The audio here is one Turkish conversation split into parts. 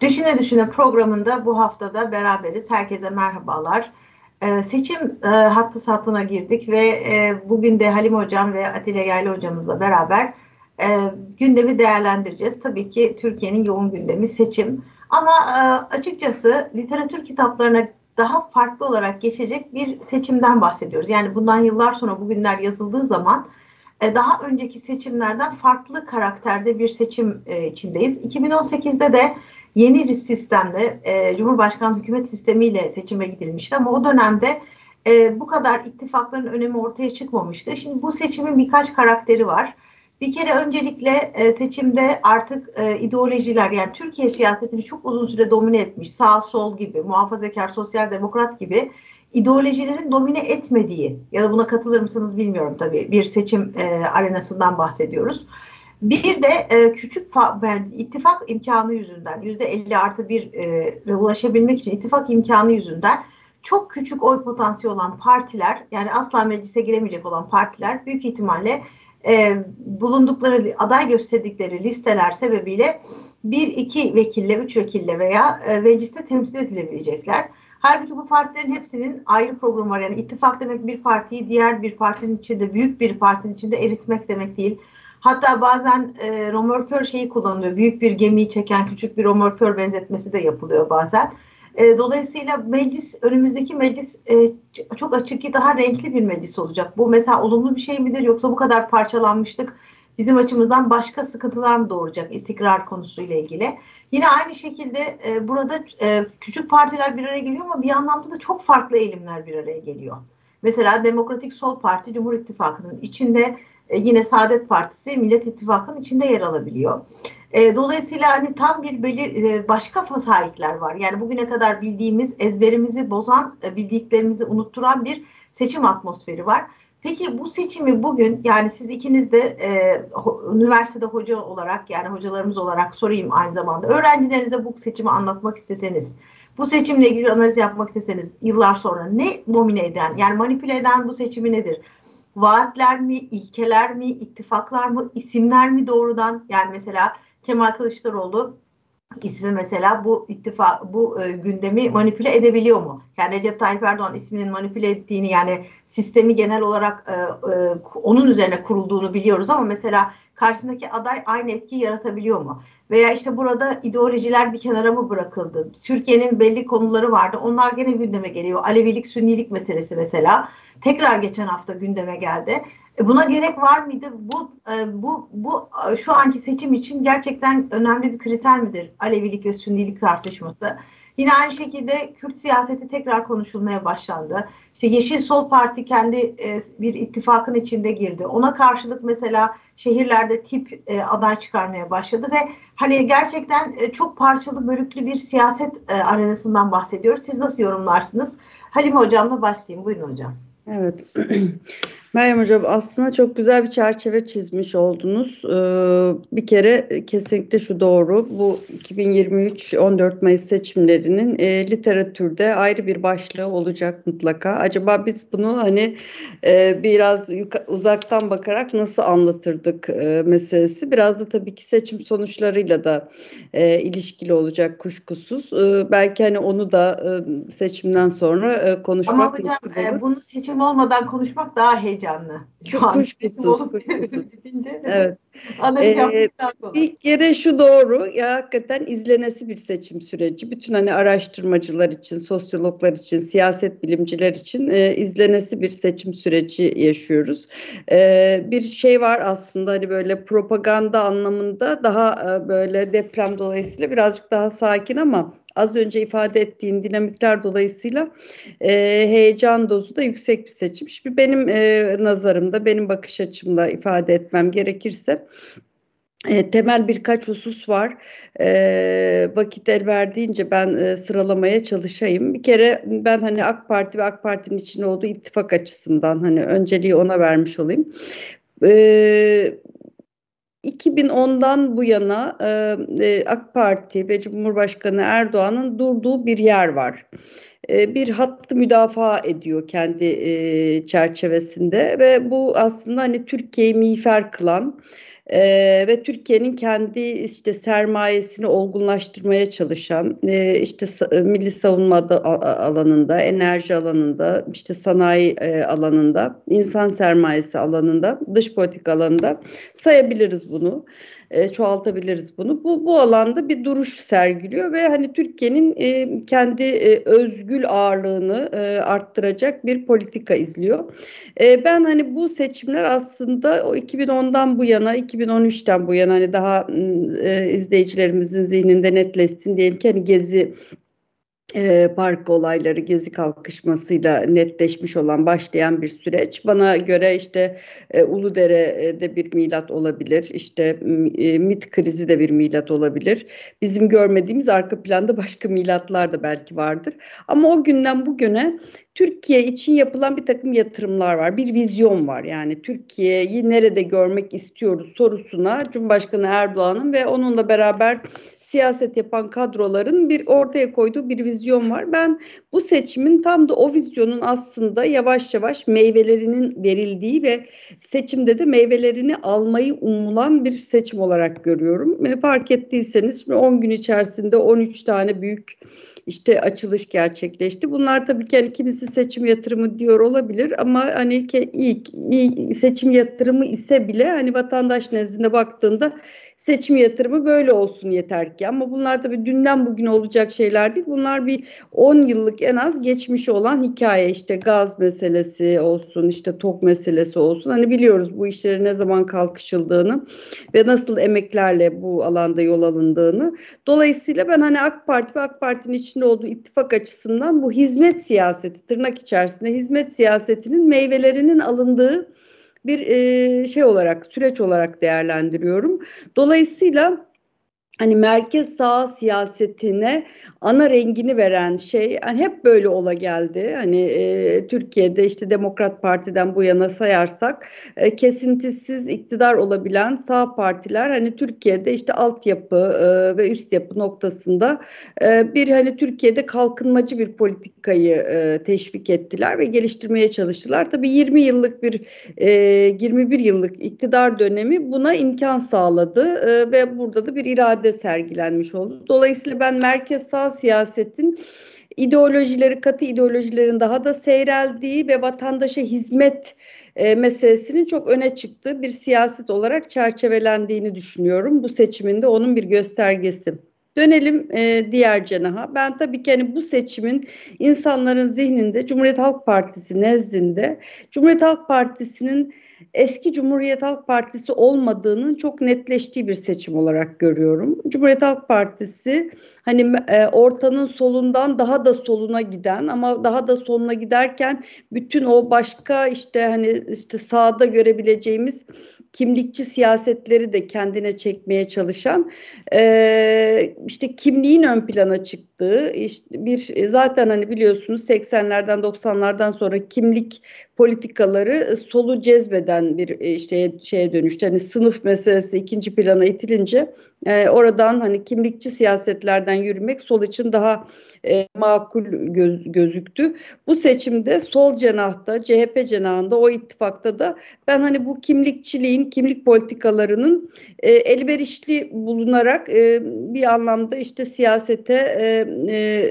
Düşüne Düşüne programında bu haftada beraberiz. Herkese merhabalar. Seçim hattı satına girdik ve bugün de Halim Hocam ve Atilla Yayla Hocamızla beraber gündemi değerlendireceğiz. Tabii ki Türkiye'nin yoğun gündemi seçim. Ama açıkçası literatür kitaplarına daha farklı olarak geçecek bir seçimden bahsediyoruz. Yani bundan yıllar sonra bugünler yazıldığı zaman daha önceki seçimlerden farklı karakterde bir seçim içindeyiz. 2018'de de yeni sistemle, Cumhurbaşkanlığı hükümet sistemiyle seçime gidilmişti ama o dönemde bu kadar ittifakların önemi ortaya çıkmamıştı. Şimdi bu seçimin birkaç karakteri var. Bir kere öncelikle seçimde artık ideolojiler, yani Türkiye siyasetini çok uzun süre domine etmiş, sağ sol gibi, muhafazakar, sosyal demokrat gibi ideolojilerin domine etmediği, ya da buna katılır mısınız bilmiyorum tabii, bir seçim arenasından bahsediyoruz. Bir de ittifak imkanı yüzünden %50+1 ulaşabilmek için ittifak imkanı yüzünden çok küçük oy potansiyeli olan partiler, yani asla meclise giremeyecek olan partiler büyük ihtimalle bulundukları, aday gösterdikleri listeler sebebiyle 1-2 vekille, 3 vekille veya mecliste temsil edilebilecekler. Halbuki bu partilerin hepsinin ayrı programı var. Yani ittifak demek bir partiyi diğer bir partinin içinde, büyük bir partinin içinde eritmek demek değil. Hatta bazen romorkör şeyi kullanılıyor. Büyük bir gemiyi çeken küçük bir romorkör benzetmesi de yapılıyor bazen. Dolayısıyla önümüzdeki meclis çok açık ki daha renkli bir meclis olacak. Bu mesela olumlu bir şey midir, yoksa bu kadar parçalanmışlık bizim açımızdan başka sıkıntılar mı doğuracak istikrar konusuyla ilgili? Yine aynı şekilde burada küçük partiler bir araya geliyor ama bir anlamda da çok farklı eğilimler bir araya geliyor. Mesela Demokratik Sol Parti Cumhur İttifakı'nın içinde, yine Saadet Partisi Millet İttifakı'nın içinde yer alabiliyor. Dolayısıyla hani tam bir başka fasaikler var. Yani bugüne kadar bildiğimiz, ezberimizi bozan, bildiklerimizi unutturan bir seçim atmosferi var. Peki bu seçimi bugün, yani siz ikiniz de üniversitede hoca olarak, yani hocalarımız olarak sorayım aynı zamanda. Öğrencilerinize bu seçimi anlatmak isteseniz, bu seçimle ilgili analiz yapmak isteseniz yıllar sonra ne domine eden, yani manipüle eden bu seçimi nedir? Vaatler mi, ilkeler mi, ittifaklar mı, isimler mi doğrudan? Yani mesela Kemal Kılıçdaroğlu ismi mesela gündemi manipüle edebiliyor mu? Yani Recep Tayyip Erdoğan isminin manipüle ettiğini, yani sistemi genel olarak onun üzerine kurulduğunu biliyoruz ama mesela karşısındaki aday aynı etkiyi yaratabiliyor mu? Veya işte burada ideolojiler bir kenara mı bırakıldı? Türkiye'nin belli konuları vardı. Onlar gene gündeme geliyor. Alevilik, Sünnilik meselesi mesela tekrar geçen hafta gündeme geldi. Buna gerek var mıydı? Bu şu anki seçim için gerçekten önemli bir kriter midir? Alevilik ve Sünnilik tartışması. Yine aynı şekilde Kürt siyaseti tekrar konuşulmaya başlandı. İşte Yeşil Sol Parti kendi bir ittifakın içinde girdi. Ona karşılık mesela şehirlerde tip aday çıkarmaya başladı ve hani gerçekten çok parçalı, bölüklü bir siyaset arenasından bahsediyoruz. Siz nasıl yorumlarsınız? Halim Hocam'la başlayayım. Buyurun hocam. Evet. Meryem Hocam, aslında çok güzel bir çerçeve çizmiş oldunuz. Bir kere kesinlikle şu doğru, bu 2023 14 Mayıs seçimlerinin literatürde ayrı bir başlığı olacak mutlaka. Acaba biz bunu hani biraz uzaktan bakarak nasıl anlatırdık meselesi. Biraz da tabii ki seçim sonuçlarıyla da ilişkili olacak kuşkusuz. Belki hani onu da seçimden sonra konuşmak. Ama hocam bunu seçim olmadan konuşmak daha heyecanlı. Kuşkusuz. Evet. Bir kere şu doğru, ya hakikaten izlenesi bir seçim süreci. Bütün hani araştırmacılar için, sosyologlar için, siyaset bilimciler için izlenesi bir seçim süreci yaşıyoruz. Bir şey var aslında, hani böyle propaganda anlamında daha böyle deprem dolayısıyla birazcık daha sakin ama az önce ifade ettiğin dinamikler dolayısıyla heyecan dozu da yüksek bir seçim. Şimdi benim nazarımda, benim bakış açımla ifade etmem gerekirse temel birkaç husus var. Vakit el verdiğince ben sıralamaya çalışayım. Bir kere ben hani AK Parti ve AK Parti'nin içinde olduğu ittifak açısından hani önceliği ona vermiş olayım. 2010'dan bu yana AK Parti ve Cumhurbaşkanı Erdoğan'ın durduğu bir yer var. Bir hattı müdafaa ediyor kendi çerçevesinde ve bu aslında hani Türkiye'yi miğfer kılan ve Türkiye'nin kendi işte sermayesini olgunlaştırmaya çalışan, işte milli savunma alanında, enerji alanında, işte sanayi alanında, insan sermayesi alanında, dış politika alanında sayabiliriz bunu. Çoğaltabiliriz bunu. Bu alanda bir duruş sergiliyor ve hani Türkiye'nin kendi özgül ağırlığını arttıracak bir politika izliyor. Ben hani bu seçimler aslında o 2010'dan bu yana, 2013'ten bu yana hani daha izleyicilerimizin zihninde netleşsin diyelim ki hani Gezi Park olayları, Gezi kalkışmasıyla netleşmiş olan, başlayan bir süreç. Bana göre işte Uludere'de bir milat olabilir, işte MİT krizi de bir milat olabilir. Bizim görmediğimiz arka planda başka milatlar da belki vardır. Ama o günden bugüne Türkiye için yapılan bir takım yatırımlar var, bir vizyon var. Yani Türkiye'yi nerede görmek istiyoruz sorusuna Cumhurbaşkanı Erdoğan'ın ve onunla beraber siyaset yapan kadroların bir ortaya koyduğu bir vizyon var. Ben bu seçimin tam da o vizyonun aslında yavaş yavaş meyvelerinin verildiği ve seçimde de meyvelerini almayı umulan bir seçim olarak görüyorum. Fark ettiyseniz 10 gün içerisinde 13 tane büyük işte açılış gerçekleşti. Bunlar tabii ki hani kimisi seçim yatırımı diyor olabilir ama hani iyi seçim yatırımı ise bile hani vatandaş nezdinde baktığında seçim yatırımı böyle olsun yeter ki. Ama bunlar tabii dünden bugüne olacak şeyler değil. Bunlar bir 10 yıllık en az geçmişi olan hikaye. İşte gaz meselesi olsun, işte TOK meselesi olsun. Hani biliyoruz bu işlere ne zaman kalkışıldığını ve nasıl emeklerle bu alanda yol alındığını. Dolayısıyla ben hani AK Parti ve AK Parti'nin içinde olduğu ittifak açısından bu hizmet siyaseti, tırnak içerisinde hizmet siyasetinin meyvelerinin alındığı bir şey olarak, süreç olarak değerlendiriyorum. Dolayısıyla hani merkez sağ siyasetine ana rengini veren şey hani hep böyle ola geldi. Hani Türkiye'de işte Demokrat Parti'den bu yana sayarsak kesintisiz iktidar olabilen sağ partiler hani Türkiye'de işte altyapı ve üst yapı noktasında bir hani Türkiye'de kalkınmacı bir politikayı teşvik ettiler ve geliştirmeye çalıştılar. Tabii 21 yıllık iktidar dönemi buna imkan sağladı ve burada da bir irade sergilenmiş oldu. Dolayısıyla ben merkez sağ siyasetin ideolojileri, katı ideolojilerin daha da seyreldiği ve vatandaşa hizmet meselesinin çok öne çıktığı bir siyaset olarak çerçevelendiğini düşünüyorum. Bu seçiminde onun bir göstergesi. Dönelim diğer cenaha. Ben tabii ki hani bu seçimin insanların zihninde Cumhuriyet Halk Partisi nezdinde Cumhuriyet Halk Partisi'nin eski Cumhuriyet Halk Partisi olmadığının çok netleştiği bir seçim olarak görüyorum. Cumhuriyet Halk Partisi hani ortanın solundan daha da soluna giden ama daha da soluna giderken bütün o başka işte hani işte sağda görebileceğimiz kimlikçi siyasetleri de kendine çekmeye çalışan işte kimliğin ön plana çıktığı işte bir zaten hani biliyorsunuz 80'lerden 90'lardan sonra kimlik politikaları solu cezbeden bir işte şeye dönüştü. Hani sınıf meselesi ikinci plana itilince oradan hani kimlikçi siyasetlerden yürümek sol için daha makul gözüktü. Bu seçimde sol cenahta, CHP cenahında, o ittifakta da ben hani bu kimlikçiliğin, kimlik politikalarının elverişli bulunarak bir anlamda işte siyasete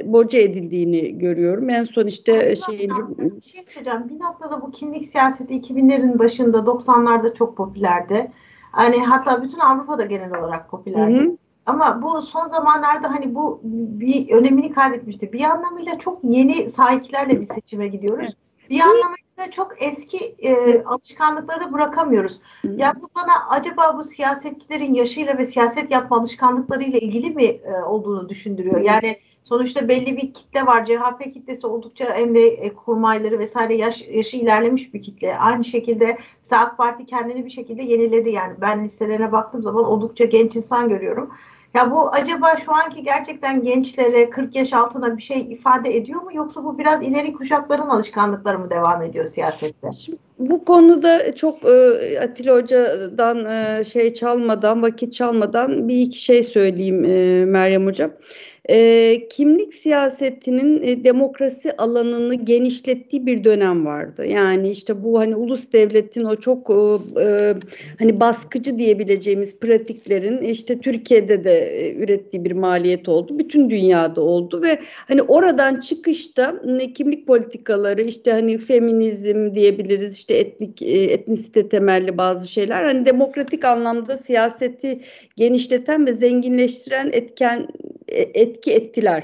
boca edildiğini görüyorum. En son işte şeyin... Bir şey söyleyeceğim. Bir noktada bu kimlik siyaseti 2000'lerin başında, 90'larda çok popülerdi. Hani hatta bütün Avrupa'da genel olarak popülerdi. Hı hı. Ama bu son zamanlarda hani bu bir önemini kaybetmişti. Bir anlamıyla çok yeni sahiplerle bir seçime gidiyoruz. Bir anlamıyla çok eski alışkanlıkları da bırakamıyoruz. Ya bu bana acaba bu siyasetçilerin yaşıyla ve siyaset yapma alışkanlıklarıyla ilgili mi olduğunu düşündürüyor. Yani sonuçta belli bir kitle var. CHP kitlesi oldukça hem de kurmayları vesaire yaşı ilerlemiş bir kitle. Aynı şekilde mesela AK Parti kendini bir şekilde yeniledi. Yani ben listelerine baktığım zaman oldukça genç insan görüyorum. Ya bu acaba şu anki gerçekten gençlere 40 yaş altına bir şey ifade ediyor mu? Yoksa bu biraz ileri kuşakların alışkanlıkları mı devam ediyor siyasette? Bu konuda çok Atilla Hoca'dan vakit çalmadan bir iki şey söyleyeyim Meryem Hocam. Kimlik siyasetinin demokrasi alanını genişlettiği bir dönem vardı. Yani işte bu hani ulus devletin o çok hani baskıcı diyebileceğimiz pratiklerin işte Türkiye'de de ürettiği bir maliyet oldu. Bütün dünyada oldu ve hani oradan çıkışta kimlik politikaları işte hani feminizm diyebiliriz, işte etnisite temelli bazı şeyler hani demokratik anlamda siyaseti genişleten ve zenginleştiren etki ettiler.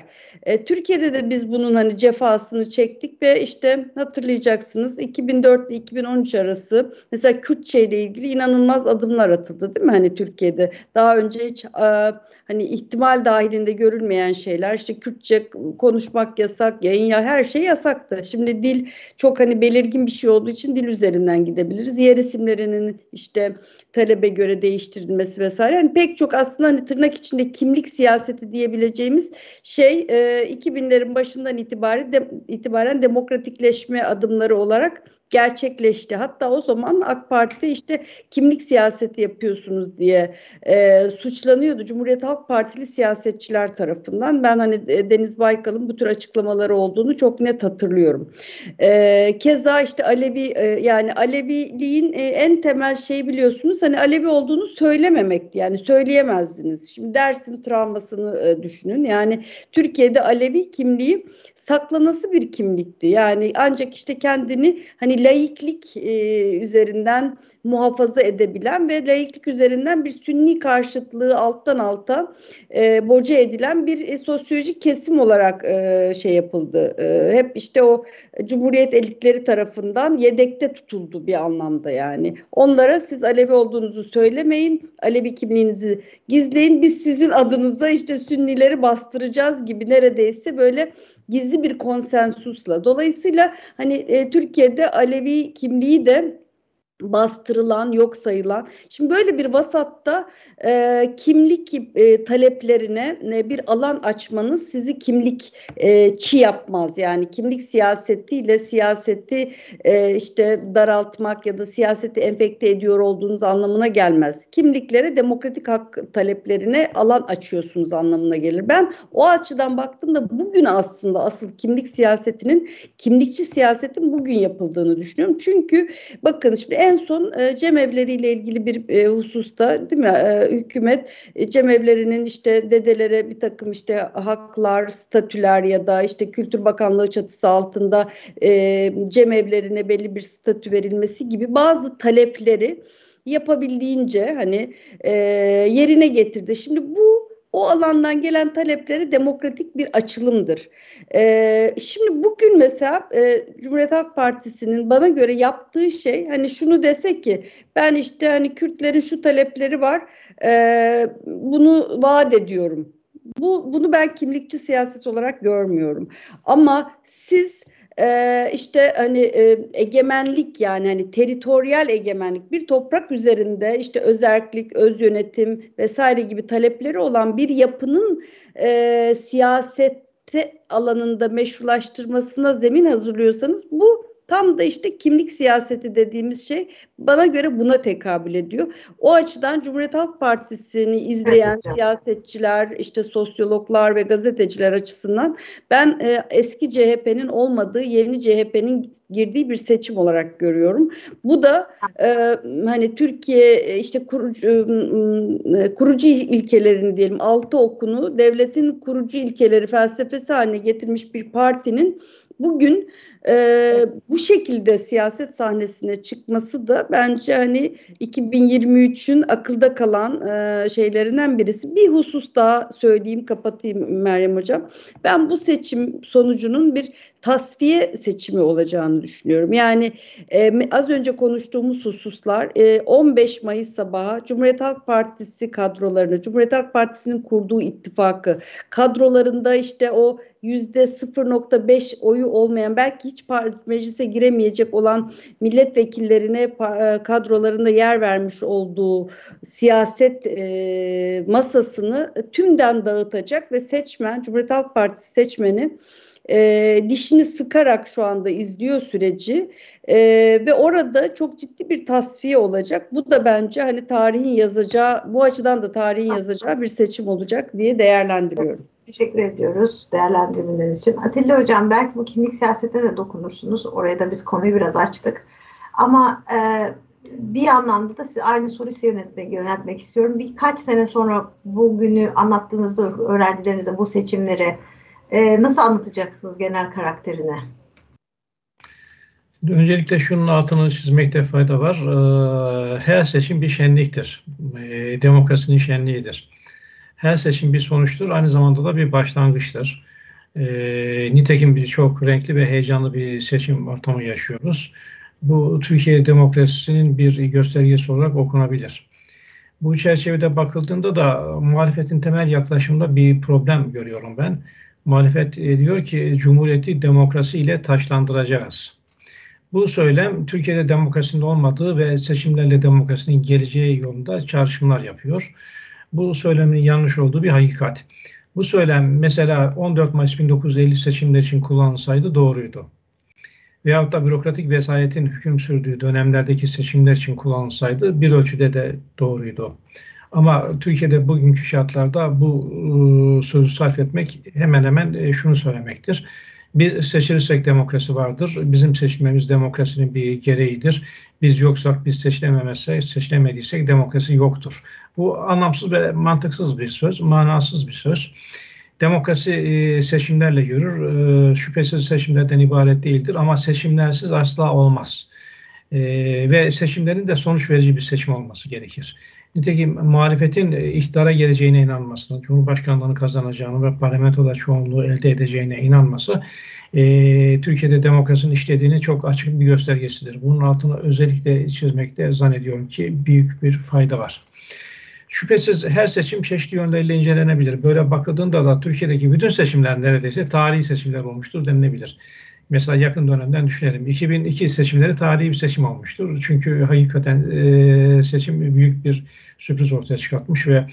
Türkiye'de de biz bunun hani cefasını çektik ve işte hatırlayacaksınız 2004 ile 2013 arası mesela Kürtçe ile ilgili inanılmaz adımlar atıldı değil mi? Hani Türkiye'de daha önce hiç hani ihtimal dahilinde görülmeyen şeyler, işte Kürtçe konuşmak yasak, her şey yasaktı. Şimdi dil çok hani belirgin bir şey olduğu için dil üzerinden gidebiliriz. Yer isimlerinin işte talebe göre değiştirilmesi vesaire. Yani pek çok aslında hani tırnak içinde kimlik siyaseti diyebileceğimiz şey 2000'lerin başından itibaren demokratikleşme adımları olarak gerçekleşti. Hatta o zaman AK Parti işte kimlik siyaseti yapıyorsunuz diye suçlanıyordu Cumhuriyet Halk Partili siyasetçiler tarafından. Ben hani Deniz Baykal'ın bu tür açıklamaları olduğunu çok net hatırlıyorum. Keza işte Alevi yani Aleviliğin en temel şeyi biliyorsunuz hani Alevi olduğunu söylememekti. Yani söyleyemezdiniz. Şimdi Dersim travmasını düşünün. Yani Türkiye'de Alevi kimliği saklanası bir kimlikti. Yani ancak işte kendini hani laiklik üzerinden muhafaza edebilen ve laiklik üzerinden bir sünni karşıtlığı alttan alta boca edilen bir sosyolojik kesim olarak şey yapıldı. Hep işte o Cumhuriyet elitleri tarafından yedekte tutuldu bir anlamda yani. Onlara siz Alevi olduğunuzu söylemeyin, Alevi kimliğinizi gizleyin, biz sizin adınıza işte Sünnileri bastıracağız gibi neredeyse böyle gizli bir konsensusla. Dolayısıyla hani Türkiye'de Alevi kimliği de bastırılan, yok sayılan. Şimdi böyle bir vasatta kimlik taleplerine bir alan açmanız sizi kimlikçi yapmaz. Yani kimlik siyasetiyle siyaseti işte daraltmak ya da siyaseti enfekte ediyor olduğunuz anlamına gelmez. Kimliklere, demokratik hak taleplerine alan açıyorsunuz anlamına gelir. Ben o açıdan baktığımda bugün aslında asıl kimlik siyasetinin, kimlikçi siyasetin bugün yapıldığını düşünüyorum. Çünkü bakın şimdi en son cemevleriyle ilgili bir hususta değil mi hükümet cemevlerinin işte dedelere bir takım işte haklar, statüler ya da işte Kültür Bakanlığı çatısı altında cemevlerine belli bir statü verilmesi gibi bazı talepleri yapabildiğince hani yerine getirdi. Şimdi bu o alandan gelen talepleri demokratik bir açılımdır. Şimdi bugün mesela Cumhuriyet Halk Partisi'nin bana göre yaptığı şey hani şunu dese ki ben işte hani Kürtlerin şu talepleri var bunu vaat ediyorum. Bunu ben kimlikçi siyaset olarak görmüyorum. Ama siz işte hani egemenlik yani hani teritoryal egemenlik bir toprak üzerinde işte özerklik, öz yönetim vesaire gibi talepleri olan bir yapının siyasette alanında meşrulaştırmasına zemin hazırlıyorsanız bu tam da işte kimlik siyaseti dediğimiz şey bana göre buna tekabül ediyor. O açıdan Cumhuriyet Halk Partisi'ni izleyen siyasetçiler, işte sosyologlar ve gazeteciler açısından ben eski CHP'nin olmadığı, yeni CHP'nin girdiği bir seçim olarak görüyorum. Bu da hani Türkiye işte kurucu ilkelerini diyelim, altı okunu devletin kurucu ilkeleri felsefesi haline getirmiş bir partinin bugün bu şekilde siyaset sahnesine çıkması da bence hani 2023'ün akılda kalan şeylerinden birisi. Bir husus daha söyleyeyim, kapatayım Meryem Hocam. Ben bu seçim sonucunun bir tasfiye seçimi olacağını düşünüyorum. Yani az önce konuştuğumuz hususlar 15 Mayıs sabahı Cumhuriyet Halk Partisi kadrolarını, Cumhuriyet Halk Partisi'nin kurduğu ittifakı kadrolarında işte o %0.5 oyu olmayan, belki hiç meclise giremeyecek olan milletvekillerine kadrolarında yer vermiş olduğu siyaset masasını tümden dağıtacak ve seçmen, Cumhuriyet Halk Partisi seçmeni dişini sıkarak şu anda izliyor süreci ve orada çok ciddi bir tasfiye olacak. Bu da bence hani tarihin yazacağı, bu açıdan da tarihin yazacağı bir seçim olacak diye değerlendiriyorum. Teşekkür ediyoruz değerlendirmeleriniz için. Atilla Hocam, belki bu kimlik siyasetine de dokunursunuz. Oraya da biz konuyu biraz açtık. Ama bir anlamda da size aynı soruyu yöneltmek istiyorum. Birkaç sene sonra bugünü anlattığınızda öğrencilerinize bu seçimleri nasıl anlatacaksınız, genel karakterini? Öncelikle şunun altını çizmekte fayda var. Her seçim bir şenliktir. Demokrasinin şenliğidir. Her seçim bir sonuçtur. Aynı zamanda da bir başlangıçtır. Nitekim çok renkli ve heyecanlı bir seçim ortamı yaşıyoruz. Bu Türkiye demokrasisinin bir göstergesi olarak okunabilir. Bu çerçevede bakıldığında da muhalefetin temel yaklaşımında bir problem görüyorum ben. Muhalefet diyor ki Cumhuriyeti demokrasi ile taşlandıracağız. Bu söylem Türkiye'de demokrasinin olmadığı ve seçimlerle demokrasinin geleceği yolunda çağrışımlar yapıyor. Bu söylemin yanlış olduğu bir hakikat. Bu söylem mesela 14 Mayıs 1950 seçimleri için kullanılsaydı doğruydu. Veyahut da bürokratik vesayetin hüküm sürdüğü dönemlerdeki seçimler için kullanılsaydı bir ölçüde de doğruydu. Ama Türkiye'de bugünkü şartlarda bu sözü sarf etmek hemen hemen şunu söylemektir. Biz seçilirsek demokrasi vardır. Bizim seçilmemiz demokrasinin bir gereğidir. Biz yoksak, biz seçilemediysek demokrasi yoktur. Bu anlamsız ve mantıksız bir söz, manasız bir söz. Demokrasi seçimlerle yürür. Şüphesiz seçimlerden ibaret değildir ama seçimlersiz asla olmaz. Ve seçimlerin de sonuç verici bir seçim olması gerekir. Nitekim muhalefetin iktidara geleceğine inanmasına, Cumhurbaşkanlığını kazanacağını ve parlamentoda çoğunluğu elde edeceğine inanması Türkiye'de demokrasinin işlediğinin çok açık bir göstergesidir. Bunun altını özellikle çizmekte zannediyorum ki büyük bir fayda var. Şüphesiz her seçim çeşitli yönleriyle incelenebilir. Böyle bakıldığında da Türkiye'deki bütün seçimler neredeyse tarihi seçimler olmuştur denilebilir. Mesela yakın dönemden düşünelim. 2002 seçimleri tarihi bir seçim olmuştur. Çünkü hakikaten seçim büyük bir sürpriz ortaya çıkartmış ve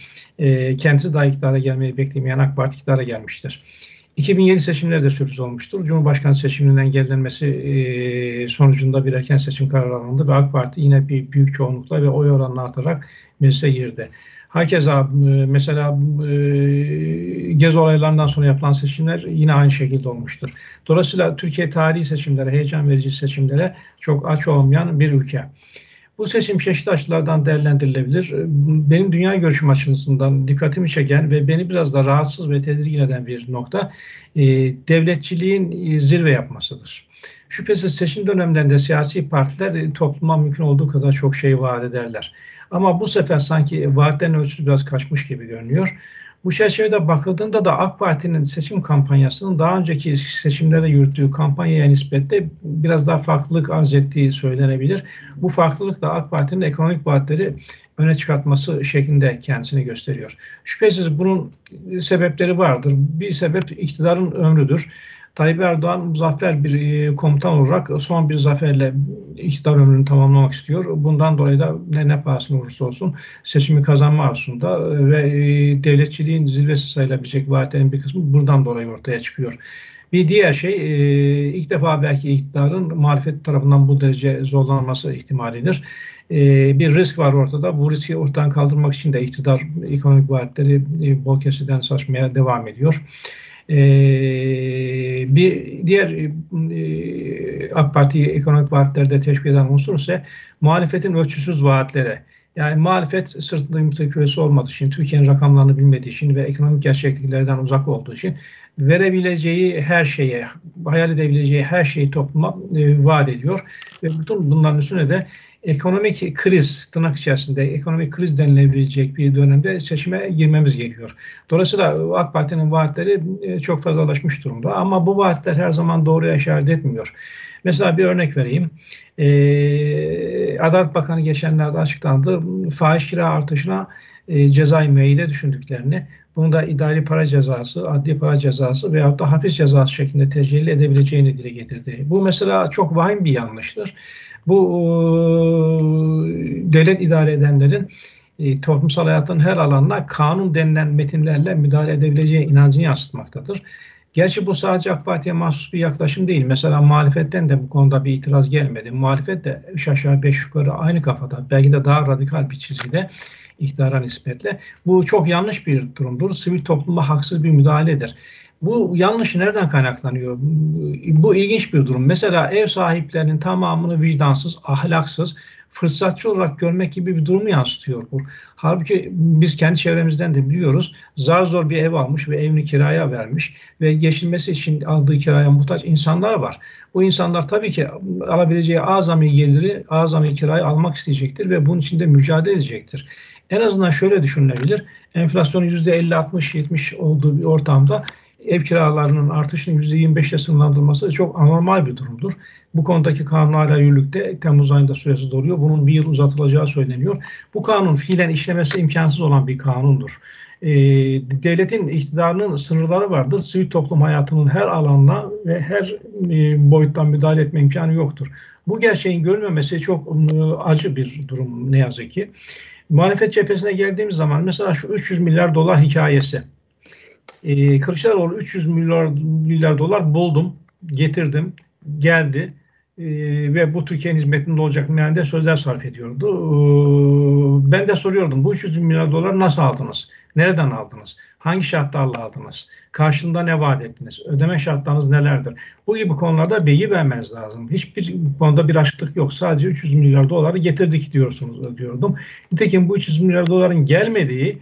kendisi daha iktidara gelmeyi beklemeyen AK Parti iktidara gelmiştir. 2007 seçimleri de sürpriz olmuştur. Cumhurbaşkanı seçiminden gerilenmesi sonucunda bir erken seçim kararı alındı ve AK Parti yine bir büyük çoğunlukla ve oy oranını artarak meclise girdi. Hakeza mesela Gezi olaylarından sonra yapılan seçimler yine aynı şekilde olmuştur. Dolayısıyla Türkiye tarihi seçimlere, heyecan verici seçimlere çok aç olmayan bir ülke. Bu seçim çeşitli açılardan değerlendirilebilir. Benim dünya görüşüm açısından dikkatimi çeken ve beni biraz da rahatsız ve tedirgin eden bir nokta devletçiliğin zirve yapmasıdır. Şüphesiz seçim dönemlerinde siyasi partiler topluma mümkün olduğu kadar çok şey vaat ederler. Ama bu sefer sanki vaatlerin ölçüsü biraz kaçmış gibi görünüyor. Bu çerçevede bakıldığında da AK Parti'nin seçim kampanyasının daha önceki seçimlerde yürüttüğü kampanyaya nispetle biraz daha farklılık arz ettiği söylenebilir. Bu farklılık da AK Parti'nin ekonomik vaatleri öne çıkartması şeklinde kendisini gösteriyor. Şüphesiz bunun sebepleri vardır. Bir sebep iktidarın ömrüdür. Tayyip Erdoğan muzaffer bir komutan olarak son bir zaferle iktidar ömrünü tamamlamak istiyor. Bundan dolayı da ne pahasına olursa olsun seçimi kazanma arzusunda ve devletçiliğin zirvesi sayılabilecek vaatlerin bir kısmı buradan dolayı ortaya çıkıyor. Bir diğer şey ilk defa belki iktidarın muhalefet tarafından bu derece zorlanması ihtimalidir. Bir risk var ortada. Bu riski ortadan kaldırmak için de iktidar ekonomik vaatleri bol keseden saçmaya devam ediyor. Bir diğer AK Parti ekonomik vaatlerde teşvik eden unsur ise muhalefetin ölçüsüz vaatlere. Yani muhalefet sırtında yumurta küresi olmadığı için, Türkiye'nin rakamlarını bilmediği için ve ekonomik gerçekliklerden uzak olduğu için verebileceği her şeye, hayal edebileceği her şeyi topluma vaat ediyor. Ve bütün bunların üstüne de ekonomik kriz, tırnak içerisinde ekonomik kriz denilebilecek bir dönemde seçime girmemiz gerekiyor. Dolayısıyla AK Parti'nin vaatleri çok fazlalaşmış durumda ama bu vaatler her zaman doğruya işaret etmiyor. Mesela bir örnek vereyim. Adalet Bakanı geçenlerde açıklandı. Fahiş kira artışına cezai müeyyide düşündüklerini, bunu da idari para cezası, adli para cezası veyahut da hapis cezası şeklinde tecelli edebileceğini dile getirdi. Bu mesela çok vahim bir yanlıştır. Bu devlet idare edenlerin toplumsal hayatın her alanına kanun denilen metinlerle müdahale edebileceği inancını yansıtmaktadır. Gerçi bu sadece AK Parti'ye mahsus bir yaklaşım değil. Mesela muhalefetten de bu konuda bir itiraz gelmedi. Muhalefet de 3 aşağı 5 yukarı aynı kafada, belki de daha radikal bir çizgide iktidara nispetle. Bu çok yanlış bir durumdur. Sivil topluma haksız bir müdahaledir. Bu yanlış nereden kaynaklanıyor? Bu ilginç bir durum. Mesela ev sahiplerinin tamamını vicdansız, ahlaksız, fırsatçı olarak görmek gibi bir durumu yansıtıyor bu. Halbuki biz kendi çevremizden de biliyoruz. Zar zor bir ev almış ve evini kiraya vermiş ve geçinmesi için aldığı kiraya muhtaç insanlar var. Bu insanlar tabii ki alabileceği azami geliri, azami kirayı almak isteyecektir ve bunun için de mücadele edecektir. En azından şöyle düşünülebilir. Enflasyonun %50-60-70 olduğu bir ortamda ev kiralarının artışının %25'e sınırlandırılması çok anormal bir durumdur. Bu konudaki kanun hala yürürlükte. Temmuz ayında süresi doluyor. Bunun bir yıl uzatılacağı söyleniyor. Bu kanun fiilen işlemesi imkansız olan bir kanundur. Devletin iktidarının sınırları vardır. Sivil toplum hayatının her alanına ve her boyuttan müdahale etme imkanı yoktur. Bu gerçeğin görülmemesi çok acı bir durum ne yazık ki. Muhalefet cephesine geldiğimiz zaman mesela şu $300 milyar hikayesi. Kılıçdaroğlu $300 milyar buldum, getirdim, geldi ve bu Türkiye'nin hizmetinde olacak mealinde sözler sarf ediyordu. Ben de soruyordum, bu $300 milyar nasıl aldınız? Nereden aldınız? Hangi şartlarla aldınız? Karşılığında ne vaat ettiniz? Ödeme şartlarınız nelerdir? Bu gibi konularda bilgi vermeniz lazım. Hiçbir konuda bir açıklık yok. Sadece $300 milyar getirdik diyorsunuz diyordum. Nitekim bu $300 milyar'ın gelmediği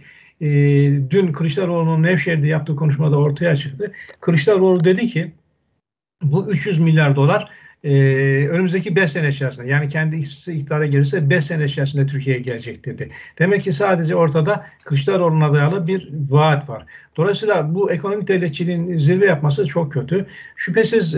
dün Kılıçdaroğlu'nun Nevşehir'de yaptığı konuşmada ortaya çıktı. Kılıçdaroğlu dedi ki bu $300 milyar önümüzdeki 5 sene içerisinde, yani kendi iktidara gelirse 5 sene içerisinde Türkiye'ye gelecek dedi. Demek ki sadece ortada Kılıçdaroğlu'na dayalı bir vaat var. Dolayısıyla bu ekonomik devletçiliğin zirve yapması çok kötü. Şüphesiz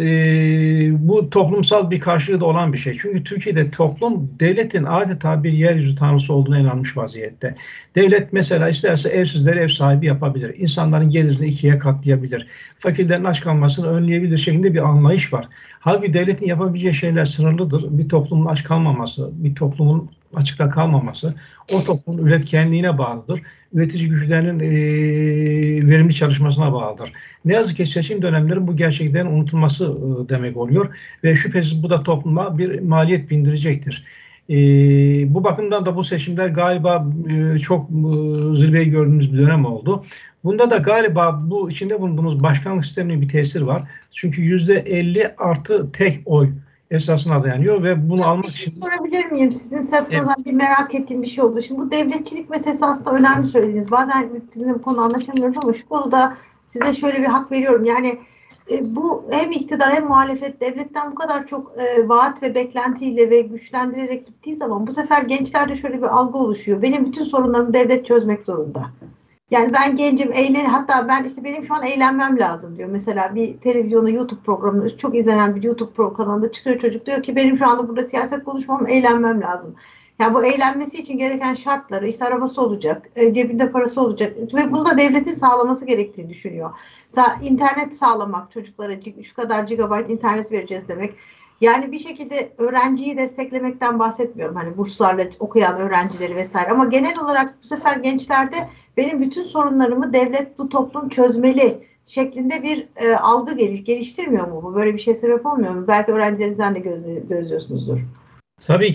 bu toplumsal bir karşılığı da olan bir şey. Çünkü Türkiye'de toplum devletin adeta bir yeryüzü tanrısı olduğuna inanmış vaziyette. Devlet mesela isterse evsizleri ev sahibi yapabilir. İnsanların gelirini ikiye katlayabilir. Fakirlerin aç kalmasını önleyebilir şeklinde bir anlayış var. Halbuki devletin yapabileceği şeyler sınırlıdır. Bir toplumun aç kalmaması, bir toplumun açıkta kalmaması o toplumun üretkenliğine bağlıdır. Üretici güçlerinin verimli çalışmasına bağlıdır. Ne yazık ki seçim dönemleri bu gerçekten unutulması demek oluyor. Ve şüphesiz bu da topluma bir maliyet bindirecektir. Bu bakımdan da bu seçimler galiba çok zirveyi gördüğümüz bir dönem oldu. Bunda da galiba bu içinde bulunduğumuz başkanlık sisteminin bir tesiri var. Çünkü %50 artı tek oy esasına dayanıyor ve bunu almak için... Sorabilir miyim? Sizin saptadan bir merak ettiğim bir şey oldu. Şimdi bu devletçilik meselesi aslında önemli söylediniz. Bazen sizinle bu konuda anlaşamıyoruz ama şu konuda size şöyle bir hak veriyorum. Yani bu hem iktidar hem muhalefet devletten bu kadar çok vaat ve beklentiyle ve güçlendirerek gittiği zaman bu sefer gençlerde şöyle bir algı oluşuyor. Benim bütün sorunlarımı devlet çözmek zorunda. Yani ben gencim, hatta ben işte benim şu an eğlenmem lazım diyor. Mesela bir televizyonda, YouTube programında, çok izlenen bir YouTube kanalında çıkıyor çocuk, diyor ki benim şu anda burada siyaset konuşmam, eğlenmem lazım. Yani bu eğlenmesi için gereken şartları, işte arabası olacak, cebinde parası olacak ve bunu da devletin sağlaması gerektiğini düşünüyor. Mesela internet sağlamak, çocuklara şu kadar gigabayt internet vereceğiz demek. Yani bir şekilde öğrenciyi desteklemekten bahsetmiyorum. Hani burslarla okuyan öğrencileri vesaire. Ama genel olarak bu sefer gençlerde benim bütün sorunlarımı devlet, bu toplum çözmeli şeklinde bir algı geliştirmiyor mu? Bu böyle bir şey sebep olmuyor mu? Belki öğrencilerinizden de gözlüyorsunuzdur. Tabii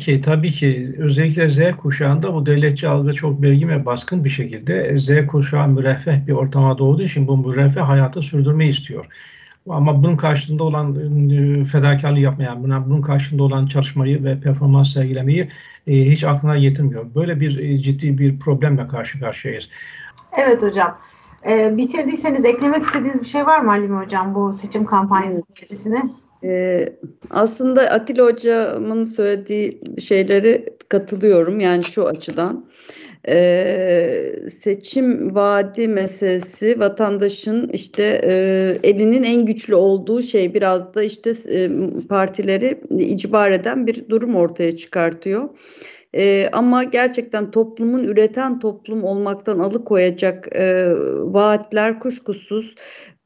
ki. Özellikle Z kuşağında bu devletçi algı çok belirgin ve baskın bir şekilde. Z kuşağı müreffeh bir ortama doğduğu için bu müreffeh hayatı sürdürmeyi istiyor. Ama bunun karşılığında olan fedakarlığı yapmayan, bunun karşılığında olan çalışmayı ve performans sergilemeyi hiç aklına getirmiyor. Böyle bir ciddi bir problemle karşı karşıyayız. Evet hocam. Bitirdiyseniz eklemek istediğiniz bir şey var mı Halim Hocam bu seçim kampanyası içerisine? Aslında Atilla Hocam'ın söylediği şeylere katılıyorum. Yani şu açıdan. Seçim vaadi meselesi vatandaşın işte elinin en güçlü olduğu şey, biraz da işte partileri icbar eden bir durum ortaya çıkartıyor. Ama gerçekten toplumun üreten toplum olmaktan alıkoyacak vaatler kuşkusuz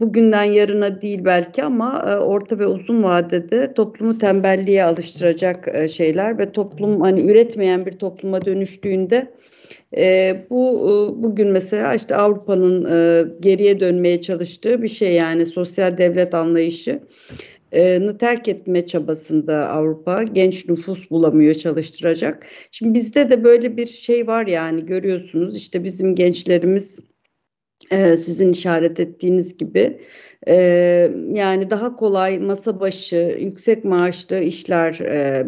bugünden yarına değil belki ama orta ve uzun vadede toplumu tembelliğe alıştıracak şeyler ve toplum hani üretmeyen bir topluma dönüştüğünde bugün mesela işte Avrupa'nın geriye dönmeye çalıştığı bir şey, yani sosyal devlet anlayışı terk etme çabasında Avrupa, genç nüfus bulamıyor çalıştıracak. Şimdi bizde de böyle bir şey var, yani görüyorsunuz işte bizim gençlerimiz sizin işaret ettiğiniz gibi yani daha kolay masa başı yüksek maaşlı işler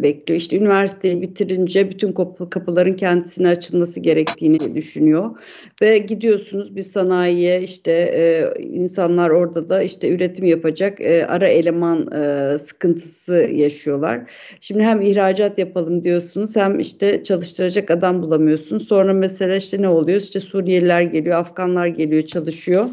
bekliyor. İşte üniversiteyi bitirince bütün kapıların kendisine açılması gerektiğini düşünüyor ve gidiyorsunuz bir sanayiye, işte insanlar orada da işte üretim yapacak ara eleman sıkıntısı yaşıyorlar. Şimdi hem ihracat yapalım diyorsunuz hem işte çalıştıracak adam bulamıyorsunuz. Sonra mesela işte ne oluyor? İşte Suriyeliler geliyor, Afganlar geliyor, çalışıyor.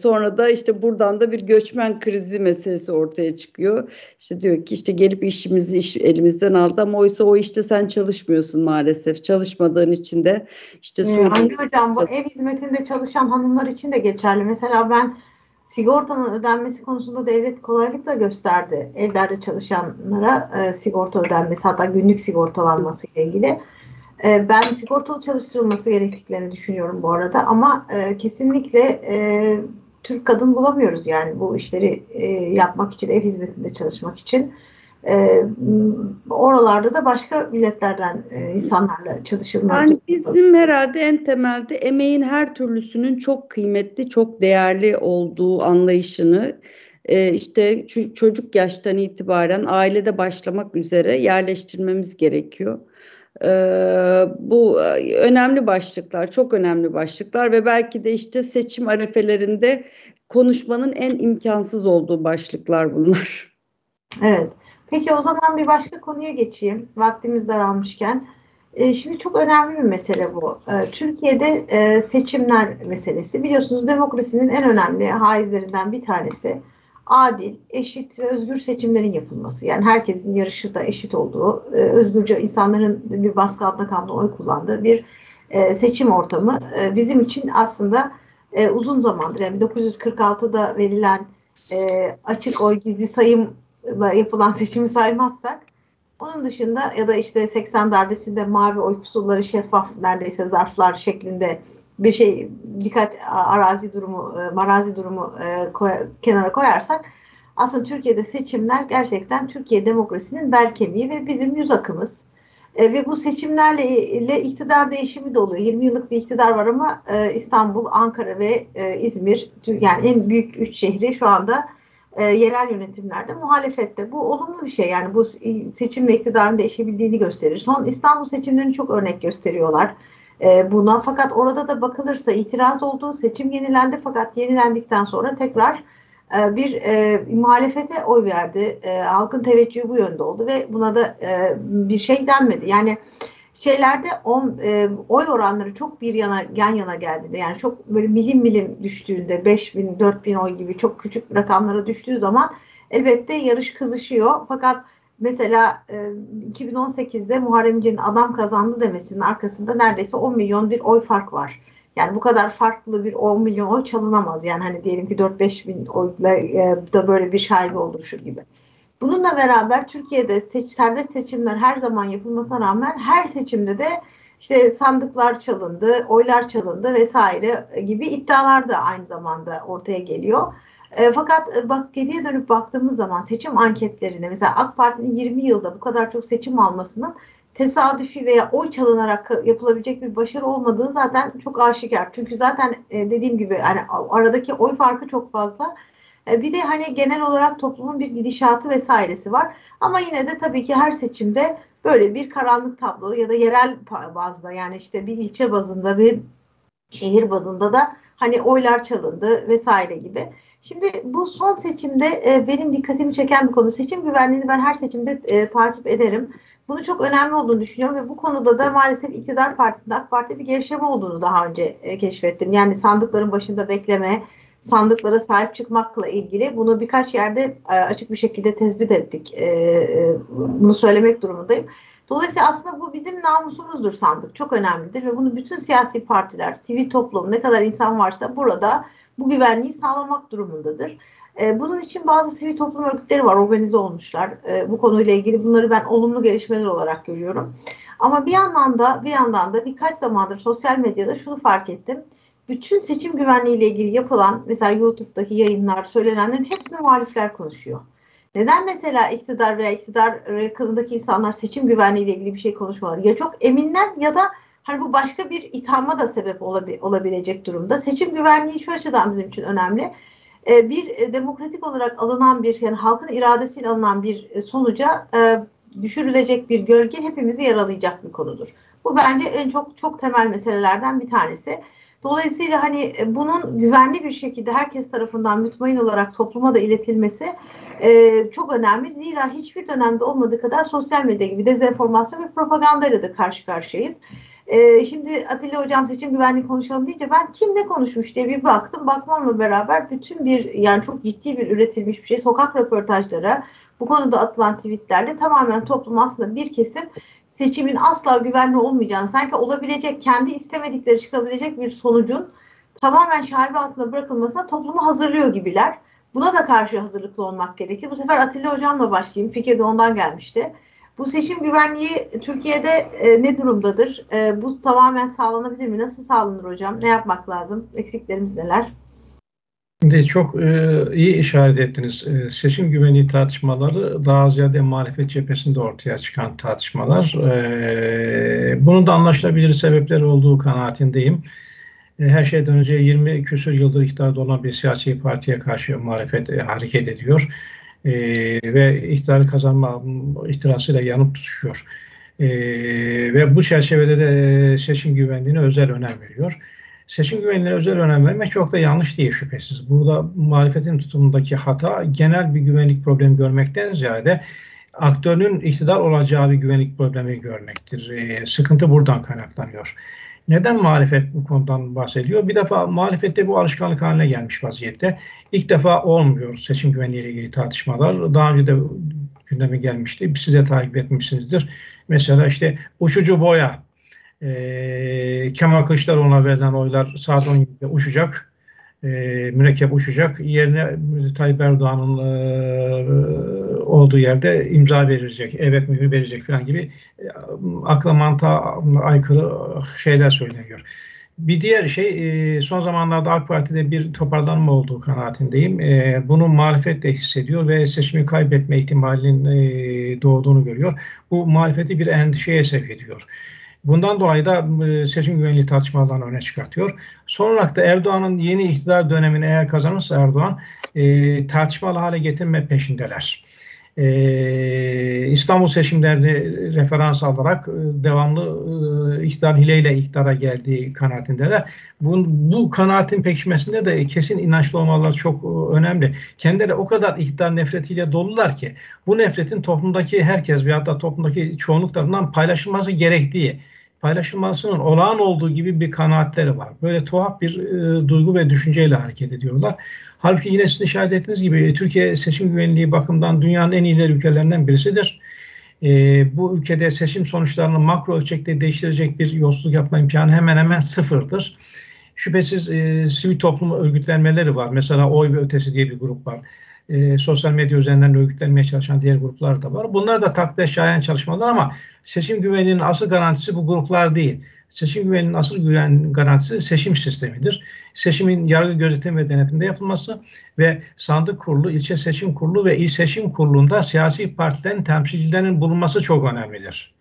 Sonra da işte buradan da bir göçmen krizi meselesi ortaya çıkıyor. İşte diyor ki işte gelip işimizi elimizden aldı ama oysa o işte sen çalışmıyorsun maalesef. Çalışmadığın için de işte Halim Hocam, bu ev hizmetinde çalışan hanımlar için de geçerli. Mesela ben sigortanın ödenmesi konusunda devlet kolaylıkla gösterdi. Evlerde çalışanlara sigorta ödenmesi, hatta günlük sigortalanması ile ilgili. Ben sigortalı çalıştırılması gerektiklerini düşünüyorum bu arada ama kesinlikle Türk kadın bulamıyoruz yani bu işleri yapmak için, ev hizmetinde çalışmak için. Oralarda da başka milletlerden insanlarla çalışılmak. Yani bizim herhalde en temelde emeğin her türlüsünün çok kıymetli, çok değerli olduğu anlayışını işte çocuk yaştan itibaren ailede başlamak üzere yerleştirmemiz gerekiyor. Bu önemli başlıklar, çok önemli başlıklar ve belki de işte seçim arefelerinde konuşmanın en imkansız olduğu başlıklar bunlar. Evet. Peki o zaman bir başka konuya geçeyim. Vaktimiz daralmışken. Şimdi çok önemli bir mesele bu. Türkiye'de seçimler meselesi. Biliyorsunuz demokrasinin en önemli haizlerinden bir tanesi adil, eşit ve özgür seçimlerin yapılması. Yani herkesin yarışında eşit olduğu, özgürce insanların bir baskı altında kalmadan oy kullandığı bir seçim ortamı. Bizim için aslında uzun zamandır, yani 1946'da verilen açık oy gizli sayım yapılan seçimi saymazsak, onun dışında ya da işte 80 darbesinde mavi oy pusulları şeffaf, neredeyse zarflar şeklinde bir şey, birkaç kenara koyarsak aslında Türkiye'de seçimler gerçekten Türkiye demokrasinin bel kemiği ve bizim yüz akımız ve bu seçimlerle iktidar değişimi de oluyor. 20 yıllık bir iktidar var ama İstanbul, Ankara ve İzmir, yani en büyük 3 şehri şu anda yerel yönetimlerde muhalefette. Bu olumlu bir şey, yani bu seçimle iktidarın değişebildiğini gösterir. Son İstanbul seçimlerini çok örnek gösteriyorlar buna, fakat orada da bakılırsa itiraz oldu, seçim yenilendi fakat yenilendikten sonra tekrar bir muhalefete oy verdi, halkın teveccühü bu yönde oldu ve buna da bir şey denmedi. Yani şeylerde oy oranları çok bir yana, yan yana geldiğinde, yani çok böyle milim milim düştüğünde 5000 4000 oy gibi çok küçük rakamlara düştüğü zaman elbette yarış kızışıyor, fakat mesela 2018'de Muharrem İnce'nin adam kazandı demesinin arkasında neredeyse 10 milyon bir oy fark var. Yani bu kadar farklı bir 10 milyon oy çalınamaz. Yani hani diyelim ki 4-5 bin oyla da böyle bir şaibe oluşur gibi. Bununla beraber Türkiye'de serbest seçimler her zaman yapılmasına rağmen her seçimde de işte sandıklar çalındı, oylar çalındı vesaire gibi iddialar da aynı zamanda ortaya geliyor. Fakat bak, geriye dönüp baktığımız zaman seçim anketlerine, mesela AK Parti'nin 20 yılda bu kadar çok seçim almasının tesadüfi veya oy çalınarak yapılabilecek bir başarı olmadığı zaten çok aşikar. Çünkü zaten dediğim gibi hani aradaki oy farkı çok fazla. Bir de hani genel olarak toplumun bir gidişatı vesairesi var. Ama yine de tabii ki her seçimde böyle bir karanlık tablo ya da yerel bazda, yani işte bir ilçe bazında, bir şehir bazında da hani oylar çalındı vesaire gibi. Şimdi bu son seçimde benim dikkatimi çeken bir konu. Seçim güvenliğini ben her seçimde takip ederim. Bunu çok önemli olduğunu düşünüyorum ve bu konuda da maalesef iktidar partisinde, AK Parti, bir gevşeme olduğunu daha önce keşfettim. Yani sandıkların başında bekleme, sandıklara sahip çıkmakla ilgili bunu birkaç yerde açık bir şekilde tespit ettik. Bunu söylemek durumundayım. Dolayısıyla aslında bu bizim namusumuzdur sandık. Çok önemlidir ve bunu bütün siyasi partiler, sivil toplum, ne kadar insan varsa burada bu güvenliği sağlamak durumundadır. Bunun için bazı sivil toplum örgütleri var, organize olmuşlar bu konuyla ilgili. Bunları ben olumlu gelişmeler olarak görüyorum. Ama bir yandan da birkaç zamandır sosyal medyada şunu fark ettim. Bütün seçim güvenliğiyle ilgili yapılan mesela YouTube'daki yayınlar, söylenenlerin hepsini muhalifler konuşuyor. Neden mesela iktidar veya iktidar yakınındaki insanlar seçim güvenliğiyle ilgili bir şey konuşmaları? Ya çok eminler ya da hani bu başka bir ithama da sebep olabilecek durumda. Seçim güvenliği şu açıdan bizim için önemli. Bir demokratik olarak alınan bir, yani halkın iradesiyle alınan bir sonuca düşürülecek bir gölge hepimizi yaralayacak bir konudur. Bu bence en çok temel meselelerden bir tanesi. Dolayısıyla hani bunun güvenli bir şekilde herkes tarafından mütmain olarak topluma da iletilmesi çok önemli. Zira hiçbir dönemde olmadığı kadar sosyal medya gibi dezenformasyon ve propagandayla da karşı karşıyayız. Şimdi Atilla Hocam seçim güvenliği konuşalım deyince ben kim ne konuşmuş diye bir baktım. Bakmamla beraber bütün bir, yani çok ciddi bir üretilmiş bir şey, sokak röportajlara, bu konuda atılan tweetlerle tamamen toplum aslında bir kesim seçimin asla güvenli olmayacağını, sanki olabilecek, kendi istemedikleri çıkabilecek bir sonucun tamamen şaibe altına bırakılmasına toplumu hazırlıyor gibiler. Buna da karşı hazırlıklı olmak gerekir. Bu sefer Atilla Hocam'la başlayayım. Fikir de ondan gelmişti. Bu seçim güvenliği Türkiye'de ne durumdadır? Bu tamamen sağlanabilir mi? Nasıl sağlanır hocam? Ne yapmak lazım? Eksiklerimiz neler? Şimdi çok iyi işaret ettiniz. Seçim güvenliği tartışmaları daha ziyade muhalefet cephesinde ortaya çıkan tartışmalar. Bunun da anlaşılabilir sebepleri olduğu kanaatindeyim. Her şeyden önce 20 küsur yıldır iktidarda olan bir siyasi partiye karşı muhalefet hareket ediyor. Ve iktidarı kazanma ihtirasıyla yanıp tutuşuyor. Ve bu çerçevede de seçim güvenliğine özel önem veriyor. Seçim güvenliğine özel önem vermek çok da yanlış değil şüphesiz. Burada muhalefetin tutumundaki hata genel bir güvenlik problemi görmekten ziyade aktörün iktidar olacağı bir güvenlik problemi görmektir. Sıkıntı buradan kaynaklanıyor. Neden muhalefet bu konudan bahsediyor? Bir defa muhalefette bu alışkanlık haline gelmiş vaziyette. İlk defa olmuyor seçim güvenliğiyle ilgili tartışmalar. Daha önce de gündeme gelmişti. Siz de takip etmişsinizdir. Mesela işte uçucu boya. Kemal Kılıçdaroğlu'na verilen oylar saat 17'de uçacak. Mürekkep uçacak. Yerine Tayyip Erdoğan'ın olduğu yerde imza verilecek, evet mühür verilecek falan gibi akla mantığa aykırı şeyler söyleniyor. Bir diğer şey, son zamanlarda AK Parti'de bir toparlanma olduğu kanaatindeyim. Bunu muhalefet de hissediyor ve seçimi kaybetme ihtimalinin doğduğunu görüyor. Bu muhalefeti bir endişeye sevk ediyor. Bundan dolayı da seçim güvenliği tartışmalarını öne çıkartıyor. Son olarak da Erdoğan'ın yeni iktidar dönemini eğer kazanırsa Erdoğan tartışmalı hale getirme peşindeler. İstanbul seçimlerini referans alarak devamlı iktidar hileyle iktidara geldiği kanaatindeler. Bu kanaatin pekişmesinde de kesin inançlı olmaları çok önemli. Kendileri o kadar iktidar nefretiyle dolular ki bu nefretin toplumdaki herkes veyahut da toplumdaki çoğunluk tarafından paylaşılması gerektiği, paylaşılmasının olağan olduğu gibi bir kanaatleri var. Böyle tuhaf bir duygu ve düşünceyle hareket ediyorlar. Halbuki yine sizin işaret ettiğiniz gibi Türkiye seçim güvenliği bakımından dünyanın en iyileri ülkelerinden birisidir. Bu ülkede seçim sonuçlarını makro ölçekte değiştirecek bir yolsuzluk yapma imkanı hemen hemen sıfırdır. Şüphesiz sivil toplum örgütlenmeleri var. Mesela Oy ve Ötesi diye bir grup var. Sosyal medya üzerinden örgütlenmeye çalışan diğer gruplar da var. Bunlar da takdire şayan çalışmalar ama seçim güvenliğinin asıl garantisi bu gruplar değil. Seçim güvenliğinin asıl garantisi seçim sistemidir. Seçimin yargı, gözetim ve denetimde yapılması ve sandık kurulu, ilçe seçim kurulu ve il seçim kurulunda siyasi partilerin temsilcilerinin bulunması çok önemlidir.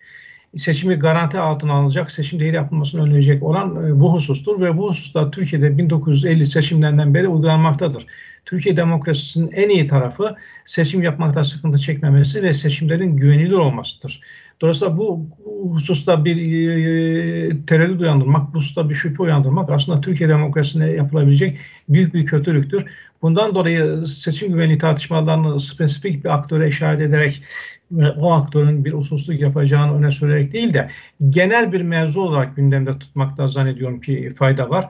Seçimi garanti altına alacak, seçimde hile yapılmasını önleyecek olan bu husustur ve bu hususta Türkiye'de 1950 seçimlerinden beri uygulanmaktadır. Türkiye demokrasisinin en iyi tarafı seçim yapmakta sıkıntı çekmemesi ve seçimlerin güvenilir olmasıdır. Dolayısıyla bu hususta bir tereddüt uyandırmak, bu hususta bir şüphe uyandırmak aslında Türkiye demokrasisine yapılabilecek büyük bir kötülüktür. Bundan dolayı seçim güvenliği tartışmalarını spesifik bir aktöre işaret ederek, o aktörün bir usulsüzlük yapacağını öne sürerek değil de genel bir mevzu olarak gündemde tutmakta zannediyorum ki fayda var.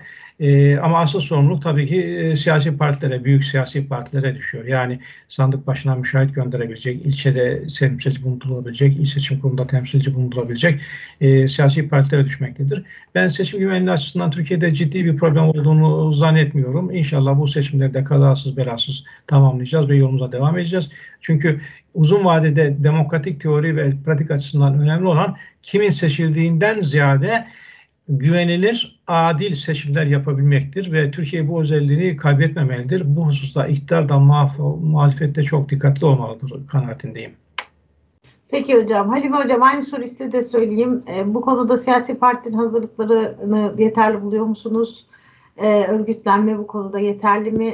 Ama asıl sorumluluk tabii ki siyasi partilere, büyük siyasi partilere düşüyor. Yani sandık başına müşahit gönderebilecek, ilçede temsilci bulundurabilecek, il seçim kurulunda temsilci bulundurabilecek siyasi partilere düşmektedir. Ben seçim güvenliği açısından Türkiye'de ciddi bir problem olduğunu zannetmiyorum. İnşallah bu seçimleri de kazasız belasız tamamlayacağız ve yolumuza devam edeceğiz. Çünkü uzun vadede demokratik teori ve pratik açısından önemli olan kimin seçildiğinden ziyade güvenilir, adil seçimler yapabilmektir ve Türkiye bu özelliğini kaybetmemelidir. Bu hususta iktidar da muhalefette çok dikkatli olmalıdır kanaatindeyim. Peki hocam, Halim hocam aynı soruyu size de söyleyeyim. Bu konuda siyasi partinin hazırlıklarını yeterli buluyor musunuz? Örgütlenme bu konuda yeterli mi?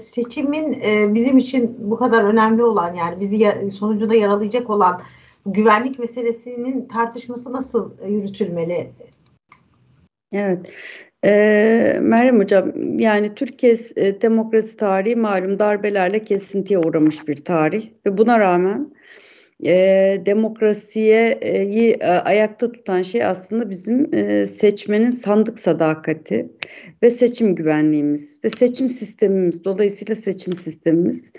Seçimin bizim için bu kadar önemli olan, yani bizi sonucunda yaralayacak olan güvenlik meselesinin tartışması nasıl yürütülmeli? Evet. Meryem Hocam, yani Türkiye demokrasi tarihi malum darbelerle kesintiye uğramış bir tarih ve buna rağmen demokrasiyi ayakta tutan şey aslında bizim seçmenin sandık sadakati ve seçim güvenliğimiz ve seçim sistemimiz. Dolayısıyla seçim sistemimiz.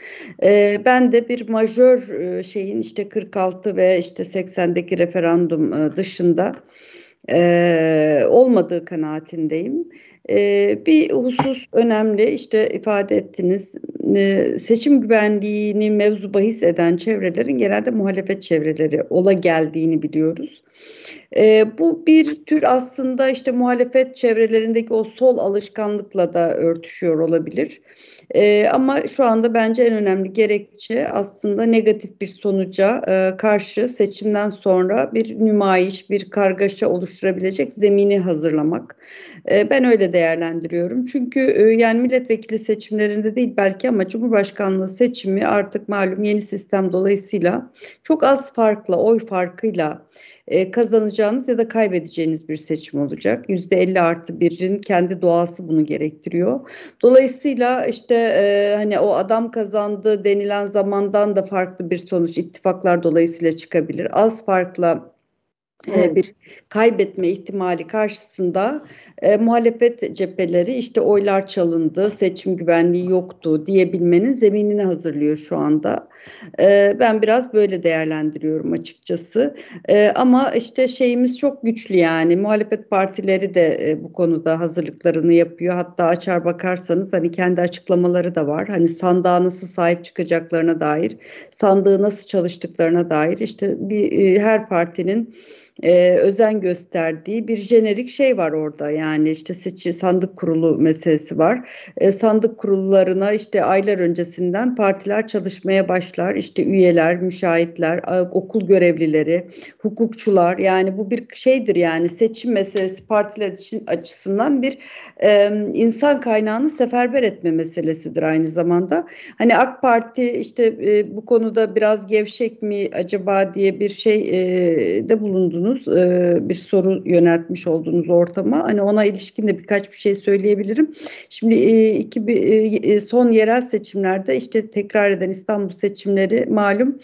Ben de bir majör şeyin 46 ve 80'deki referandum dışında olmadığı kanaatindeyim. Bir husus önemli, ifade ettiniz, seçim güvenliğini mevzu bahis eden çevrelerin genelde muhalefet çevreleri ola geldiğini biliyoruz. Bu bir tür aslında muhalefet çevrelerindeki o sol alışkanlıkla da örtüşüyor olabilir. Ama şu anda bence en önemli gerekçe aslında negatif bir sonuca karşı seçimden sonra bir nümayiş, bir kargaşa oluşturabilecek zemini hazırlamak. Ben öyle değerlendiriyorum. Çünkü yani milletvekili seçimlerinde değil belki ama Cumhurbaşkanlığı seçimi artık malum yeni sistem dolayısıyla çok az farkla, oy farkıyla kazanacağınız ya da kaybedeceğiniz bir seçim olacak. %50+1'in kendi doğası bunu gerektiriyor. Dolayısıyla hani o adam kazandı denilen zamandan da farklı bir sonuç, ittifaklar dolayısıyla çıkabilir. Az farkla bir kaybetme ihtimali karşısında muhalefet cepheleri oylar çalındı, seçim güvenliği yoktu diyebilmenin zeminini hazırlıyor şu anda. Ben biraz böyle değerlendiriyorum açıkçası. Ama şeyimiz çok güçlü, yani muhalefet partileri de bu konuda hazırlıklarını yapıyor. Hatta açar bakarsanız hani kendi açıklamaları da var. Hani sandığa nasıl sahip çıkacaklarına dair, sandığı nasıl çalıştıklarına dair her partinin özen gösterdiği bir jenerik şey var orada. Yani sandık kurulu meselesi var. Sandık kurullarına aylar öncesinden partiler çalışmaya başlar. Üyeler, müşahitler, okul görevlileri, hukukçular, yani bu bir şeydir, yani seçim meselesi partiler için açısından bir insan kaynağını seferber etme meselesidir aynı zamanda. Hani AK Parti bu konuda biraz gevşek mi acaba diye bir şey de bulundunuz. Bir soru yöneltmiş olduğunuz ortama. Hani ona ilişkin de birkaç bir şey söyleyebilirim. Şimdi son yerel seçimlerde tekrar eden İstanbul seçimleri malum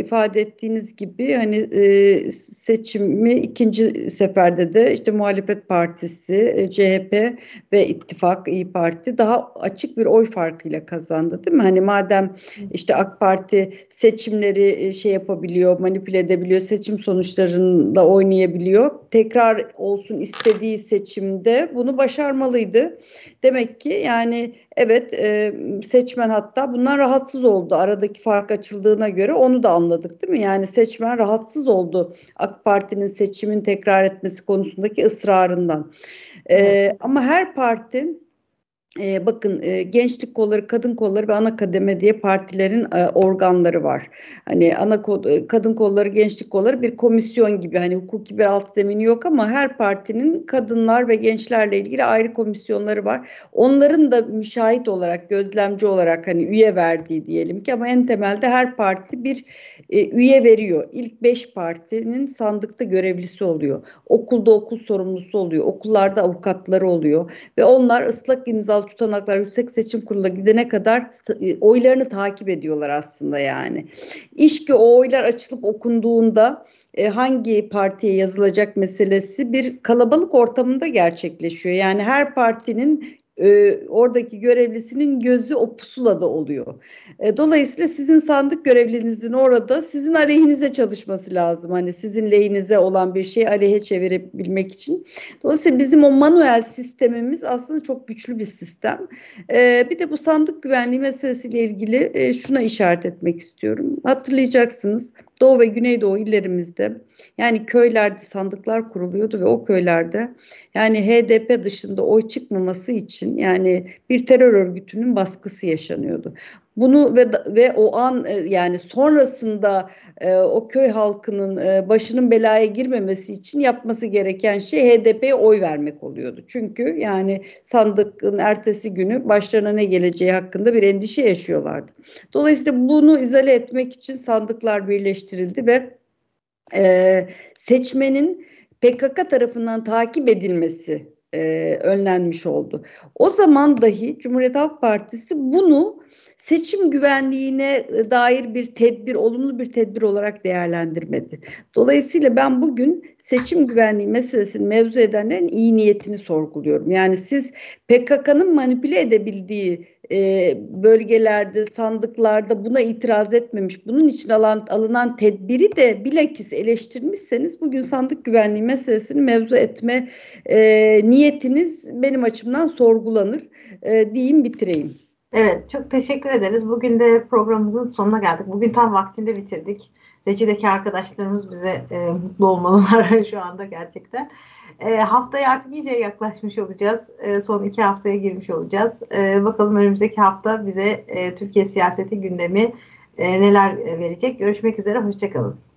ifade ettiğiniz gibi hani seçimi ikinci seferde de muhalefet partisi, CHP ve ittifak İyi Parti daha açık bir oy farkıyla kazandı, değil mi? Hani madem AK Parti seçimleri şey yapabiliyor, manipüle edebiliyor, seçim sonuçlarında oynayabiliyor. Tekrar olsun istediği seçimde bunu başarmalıydı. Demek ki yani evet, seçmen hatta bundan rahatsız oldu. Aradaki fark açıldığına göre onu da anladık, değil mi? Yani seçmen rahatsız oldu AK Parti'nin seçimin tekrar etmesi konusundaki ısrarından. Ama her parti, bakın gençlik kolları, kadın kolları ve ana kademe diye partilerin organları var. Hani kadın kolları, gençlik kolları bir komisyon gibi, hani hukuki bir alt zemini yok ama her partinin kadınlar ve gençlerle ilgili ayrı komisyonları var. Onların da müşahit olarak, gözlemci olarak hani üye verdiği diyelim ki, ama en temelde her parti bir üye veriyor. İlk 5 partinin sandıkta görevlisi oluyor. Okulda okul sorumlusu oluyor. Okullarda avukatları oluyor ve onlar ıslak imzalı yasal tutanaklar Yüksek Seçim Kurulu'na gidene kadar oylarını takip ediyorlar aslında yani. İşte o oylar açılıp okunduğunda hangi partiye yazılacak meselesi bir kalabalık ortamında gerçekleşiyor. Yani her partinin oradaki görevlisinin gözü o pusulada oluyor. Dolayısıyla sizin sandık görevlinizin orada sizin aleyhinize çalışması lazım. Hani sizin lehinize olan bir şeyi aleyhe çevirebilmek için. Dolayısıyla bizim o manuel sistemimiz aslında çok güçlü bir sistem. Bir de bu sandık güvenliği meselesiyle ilgili şuna işaret etmek istiyorum. Hatırlayacaksınız Doğu ve Güneydoğu illerimizde yani köylerde sandıklar kuruluyordu ve o köylerde yani HDP dışında oy çıkmaması için yani bir terör örgütünün baskısı yaşanıyordu. Bunu ve o an yani sonrasında o köy halkının başının belaya girmemesi için yapması gereken şey HDP'ye oy vermek oluyordu. Çünkü yani sandıkın ertesi günü başlarına ne geleceği hakkında bir endişe yaşıyorlardı. Dolayısıyla bunu izale etmek için sandıklar birleştirildi ve seçmenin PKK tarafından takip edilmesi önlenmiş oldu. O zaman dahi Cumhuriyet Halk Partisi bunu seçim güvenliğine dair bir tedbir, olumlu bir tedbir olarak değerlendirmedi. Dolayısıyla ben bugün seçim güvenliği meselesini mevzu edenlerin iyi niyetini sorguluyorum. Yani siz PKK'nın manipüle edebildiği bölgelerde, sandıklarda buna itiraz etmemiş, bunun için alınan tedbiri de bilakis eleştirmişseniz bugün sandık güvenliği meselesini mevzu etme niyetiniz benim açımdan sorgulanır diyeyim, bitireyim. Evet, çok teşekkür ederiz. Bugün de programımızın sonuna geldik. Bugün tam vaktinde bitirdik. Reci'deki arkadaşlarımız bize mutlu olmalılar şu anda gerçekten. Haftaya artık iyice yaklaşmış olacağız. Son 2 haftaya girmiş olacağız. Bakalım önümüzdeki hafta bize Türkiye siyaseti gündemi neler verecek. Görüşmek üzere, hoşça kalın.